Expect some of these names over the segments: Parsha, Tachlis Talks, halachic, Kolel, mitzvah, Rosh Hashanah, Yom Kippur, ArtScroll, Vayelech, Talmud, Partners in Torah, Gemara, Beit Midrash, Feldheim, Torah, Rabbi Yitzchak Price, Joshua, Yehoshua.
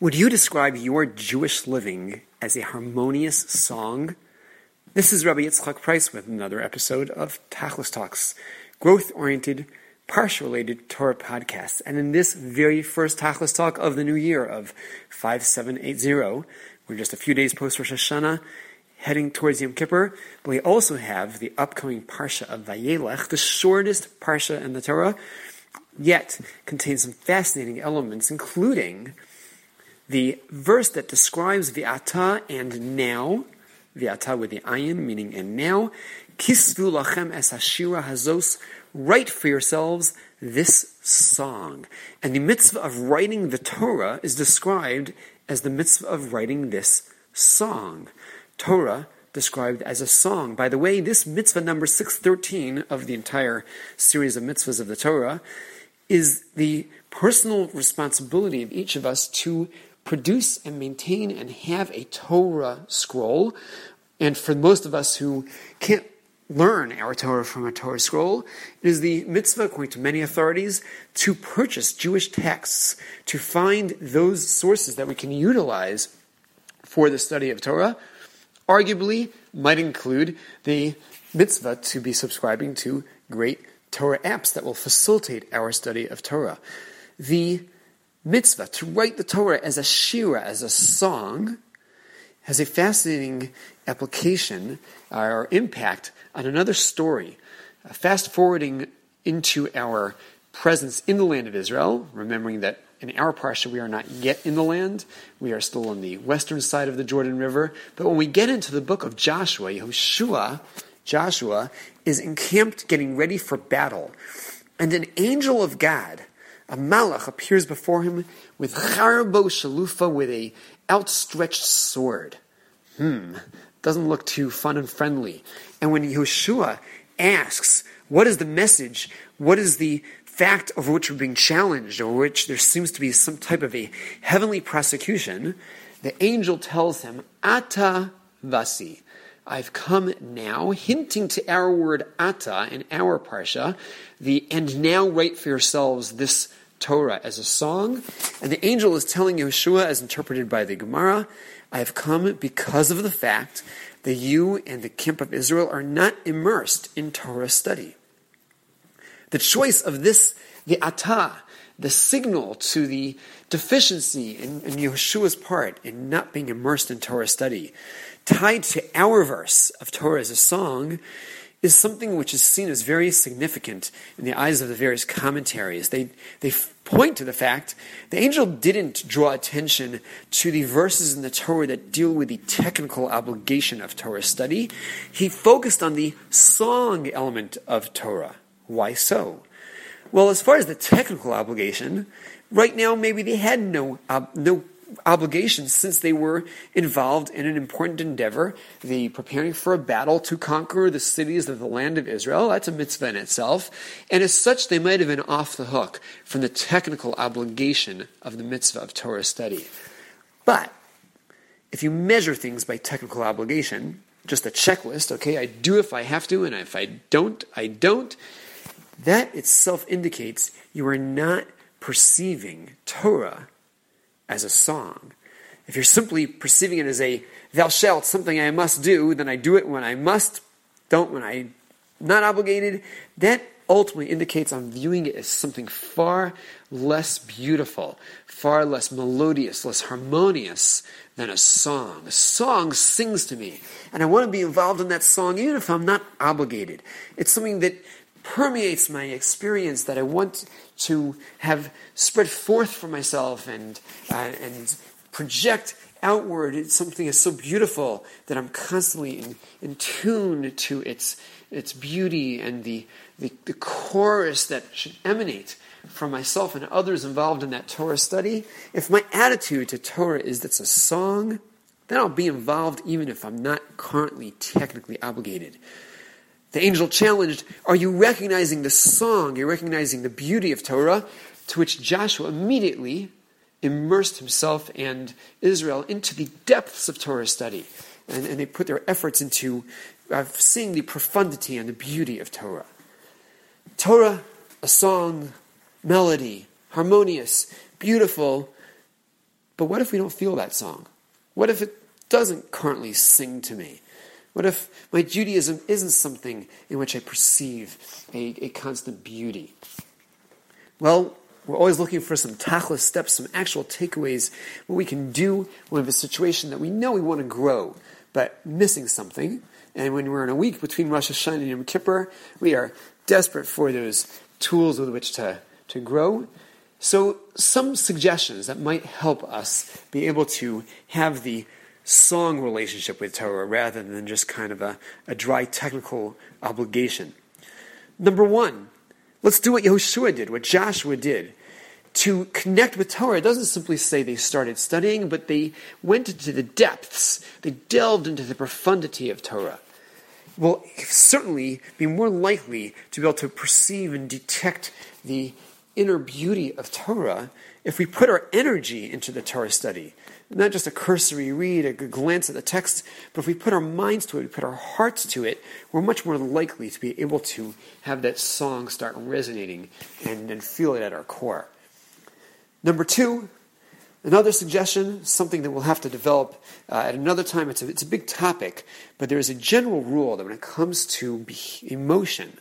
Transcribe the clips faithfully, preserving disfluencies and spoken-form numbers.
Would you describe your Jewish living as a harmonious song? This is Rabbi Yitzchak Price with another episode of Tachlis Talks, growth-oriented, Parsha-related Torah podcasts. And in this very first Tachlis Talk of the new year of five seven eight zero, we're just a few days post Rosh Hashanah, heading towards Yom Kippur, but we also have the upcoming Parsha of Vayelech, the shortest Parsha in the Torah, yet contains some fascinating elements, including the verse that describes v'ata and now, v'ata with the ayin, meaning and now, kisvu lachem es hashira hazos, write for yourselves this song. And the mitzvah of writing the Torah is described as the mitzvah of writing this song. Torah described as a song. By the way, this mitzvah number six thirteen of the entire series of mitzvahs of the Torah is the personal responsibility of each of us to produce and maintain and have a Torah scroll. And for most of us who can't learn our Torah from a Torah scroll, it is the mitzvah, according to many authorities, to purchase Jewish texts, to find those sources that we can utilize for the study of Torah. Arguably, might include the mitzvah to be subscribing to great Torah apps that will facilitate our study of Torah. The mitzvah to write the Torah as a shira, as a song, has a fascinating application or impact on another story. Fast forwarding into our presence in the land of Israel, remembering that in our parsha we are not yet in the land, we are still on the western side of the Jordan River, but when we get into the book of Joshua, Yehoshua, Joshua is encamped, getting ready for battle. And an angel of God, a malach, appears before him with charbo shalufa, with a outstretched sword. Hmm, doesn't look too fun and friendly. And when Yehoshua asks, what is the message? What is the fact over which we're being challenged, over which there seems to be some type of a heavenly prosecution? The angel tells him, Ata vasi. I've come now, hinting to our word ata in our parsha, the and now write for yourselves this Torah as a song. And the angel is telling Yehoshua, as interpreted by the Gemara, I have come because of the fact that you and the camp of Israel are not immersed in Torah study. The choice of this, the ata, the signal to the deficiency in, in Yehoshua's part in not being immersed in Torah study, tied to our verse of Torah as a song, is something which is seen as very significant in the eyes of the various commentaries. They they point to the fact the angel didn't draw attention to the verses in the Torah that deal with the technical obligation of Torah study. He focused on the song element of Torah. Why so? Well, as far as the technical obligation, right now maybe they had no ob- no obligations, since they were involved in an important endeavor, the preparing for a battle to conquer the cities of the land of Israel. That's a mitzvah in itself. And as such, they might have been off the hook from the technical obligation of the mitzvah of Torah study. But if you measure things by technical obligation, just a checklist, okay, I do if I have to, and if I don't, I don't, that itself indicates you are not perceiving Torah as a song. If you're simply perceiving it as a thou shalt, something I must do, then I do it when I must, don't when I'm not obligated, that ultimately indicates I'm viewing it as something far less beautiful, far less melodious, less harmonious than a song. A song sings to me, and I want to be involved in that song even if I'm not obligated. It's something that permeates my experience, that I want to have spread forth for myself and uh, and project outward. It's something that's so beautiful that I'm constantly in, in tune to its its beauty and the, the the chorus that should emanate from myself and others involved in that Torah study. If my attitude to Torah is that's a song, then I'll be involved even if I'm not currently technically obligated. The angel challenged, are you recognizing the song? You're recognizing the beauty of Torah, to which Joshua immediately immersed himself and Israel into the depths of Torah study. And, and they put their efforts into uh, seeing the profundity and the beauty of Torah. Torah, a song, melody, harmonious, beautiful, But what if we don't feel that song? What if it doesn't currently sing to me? What if my Judaism isn't something in which I perceive a, a constant beauty? Well, we're always looking for some tachlis steps, some actual takeaways, what we can do when we have a situation that we know we want to grow, but missing something. And when we're in a week between Rosh Hashanah and Yom Kippur, we are desperate for those tools with which to, to grow. So some suggestions that might help us be able to have the song relationship with Torah rather than just kind of a, a dry technical obligation. Number one, let's do what Yehoshua did, what Joshua did. To connect with Torah, it doesn't simply say they started studying, but they went into the depths. They delved into the profundity of Torah. We'll certainly be more likely to be able to perceive and detect the inner beauty of Torah if we put our energy into the Torah study. Not just a cursory read, a glance at the text, but if we put our minds to it, we put our hearts to it, we're much more likely to be able to have that song start resonating and, and feel it at our core. Number two, another suggestion, something that we'll have to develop uh, at another time. It's a, it's a big topic, but there is a general rule that when it comes to emotion,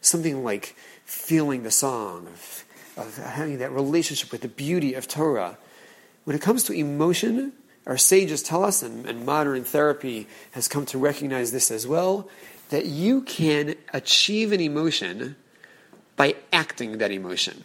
something like feeling the song, of, of having that relationship with the beauty of Torah, when it comes to emotion, our sages tell us, and, and modern therapy has come to recognize this as well, that you can achieve an emotion by acting that emotion.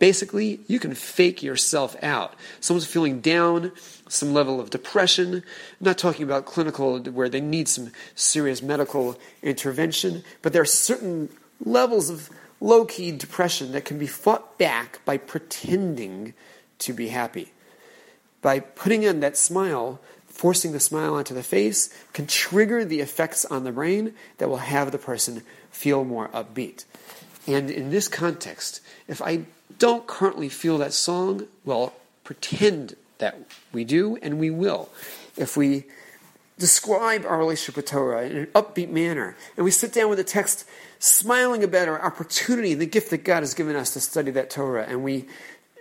Basically, you can fake yourself out. Someone's feeling down, some level of depression. I'm not talking about clinical where they need some serious medical intervention, but there are certain levels of low-key depression that can be fought back by pretending to be happy. By putting in that smile, forcing the smile onto the face, can trigger the effects on the brain that will have the person feel more upbeat. And in this context, if I don't currently feel that song, well, pretend that we do, and we will. If we describe our relationship with Torah in an upbeat manner, and we sit down with the text smiling about our opportunity, the gift that God has given us to study that Torah, and we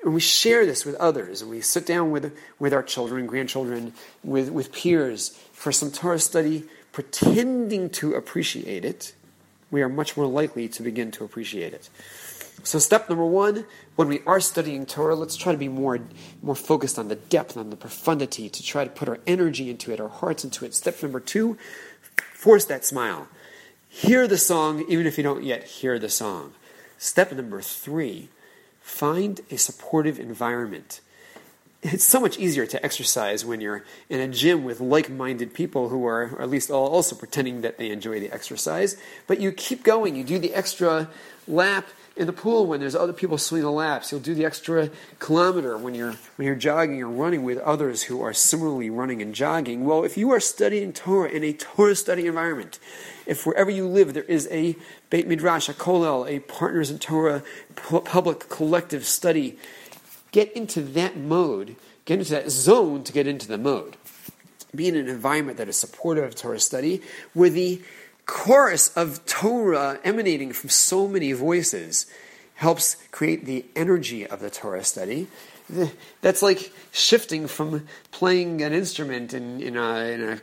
and we share this with others, and we sit down with, with our children, grandchildren, with, with peers for some Torah study, pretending to appreciate it, we are much more likely to begin to appreciate it. So step number one, when we are studying Torah, let's try to be more, more focused on the depth, on the profundity, to try to put our energy into it, our hearts into it. Step number two, force that smile. Hear the song, even if you don't yet hear the song. Step number three, find a supportive environment. It's so much easier to exercise when you're in a gym with like-minded people who are, or at least all, also pretending that they enjoy the exercise. But you keep going. You do the extra lap in the pool when there's other people swimming the laps. You'll do the extra kilometer when you're when you're jogging or running with others who are similarly running and jogging. Well, if you are studying Torah in a Torah study environment, if wherever you live there is a Beit Midrash, a Kolel, a Partners in Torah public collective study, get into that mode, get into that zone to get into the mode. Be in an environment that is supportive of Torah study, where the chorus of Torah emanating from so many voices helps create the energy of the Torah study. That's like shifting from playing an instrument in, in, a, in a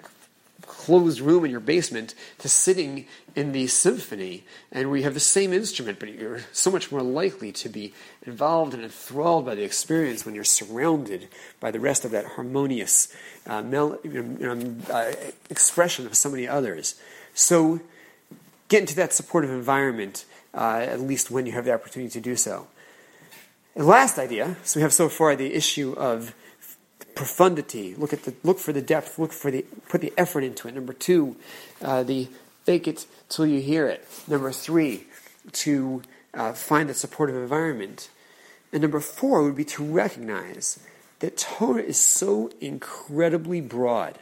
closed room in your basement to sitting in the symphony, and we have the same instrument, but you're so much more likely to be involved and enthralled by the experience when you're surrounded by the rest of that harmonious uh, mel- um, uh, expression of so many others. So get into that supportive environment, uh, at least when you have the opportunity to do so. And last idea, so we have so far the issue of profundity. Look at the look for the depth. Look for the put the effort into it. Number two, uh, the fake it till you hear it. Number three, to uh, find that supportive environment. And number four would be to recognize that Torah is so incredibly broad.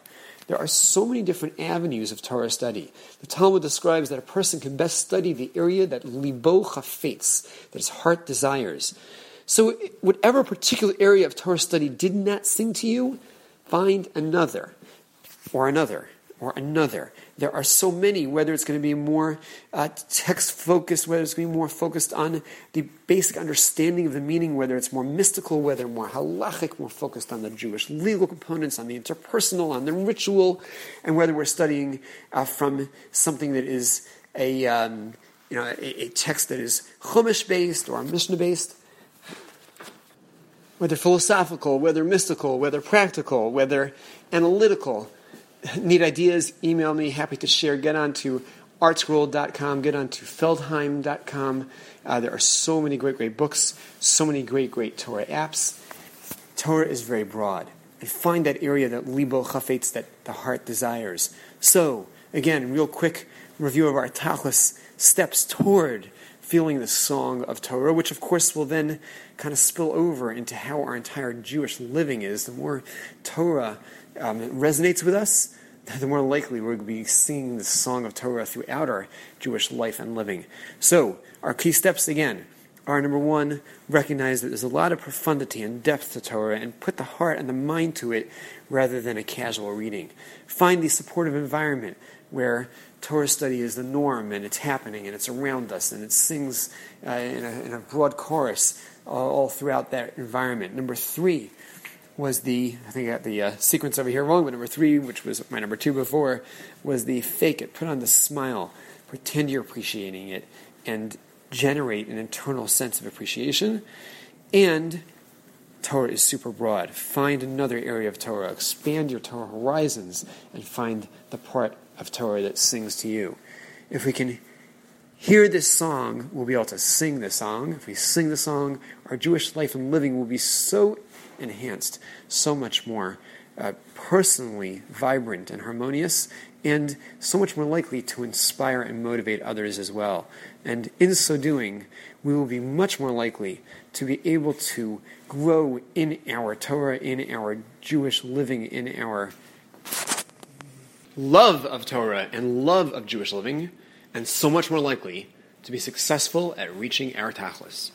There are so many different avenues of Torah study. The Talmud describes that a person can best study the area that libo chafetz, that his heart desires. So whatever particular area of Torah study did not sing to you, find another, or another, or another. There are so many, whether it's going to be more uh, text-focused, whether it's going to be more focused on the basic understanding of the meaning, whether it's more mystical, whether more halachic, more focused on the Jewish legal components, on the interpersonal, on the ritual, and whether we're studying uh, from something that is a um, you know a, a text that is Chumash-based or Mishnah-based. Whether philosophical, whether mystical, whether practical, whether analytical. Need ideas? Email me. Happy to share. Get on to art scroll dot com. Get on to feldheim dot com. Uh, there are so many great, great books, so many great, great Torah apps. Torah is very broad. And find that area that libo chafetz, that the heart desires. So, again, real quick review of our Tachlis steps toward feeling the song of Torah, which of course will then kind of spill over into how our entire Jewish living is. The more Torah um, resonates with us, the more likely we're going to be singing the song of Torah throughout our Jewish life and living. So, our key steps again are, number one, recognize that there's a lot of profundity and depth to Torah and put the heart and the mind to it rather than a casual reading. Find the supportive environment where Torah study is the norm, and it's happening, and it's around us, and it sings uh, in, a, in a broad chorus uh, all throughout that environment. Number three was the, I think I got the uh, sequence over here wrong, but number three, which was my number two before, was the fake it, put on the smile, pretend you're appreciating it, and generate an internal sense of appreciation. And Torah is super broad. Find another area of Torah, expand your Torah horizons, and find the part of Torah that sings to you. If we can hear this song, we'll be able to sing the song. If we sing the song, our Jewish life and living will be so enhanced, so much more uh, personally vibrant and harmonious, and so much more likely to inspire and motivate others as well. And in so doing, we will be much more likely to be able to grow in our Torah, in our Jewish living, in our love of Torah and love of Jewish living, and so much more likely to be successful at reaching our Tachlis.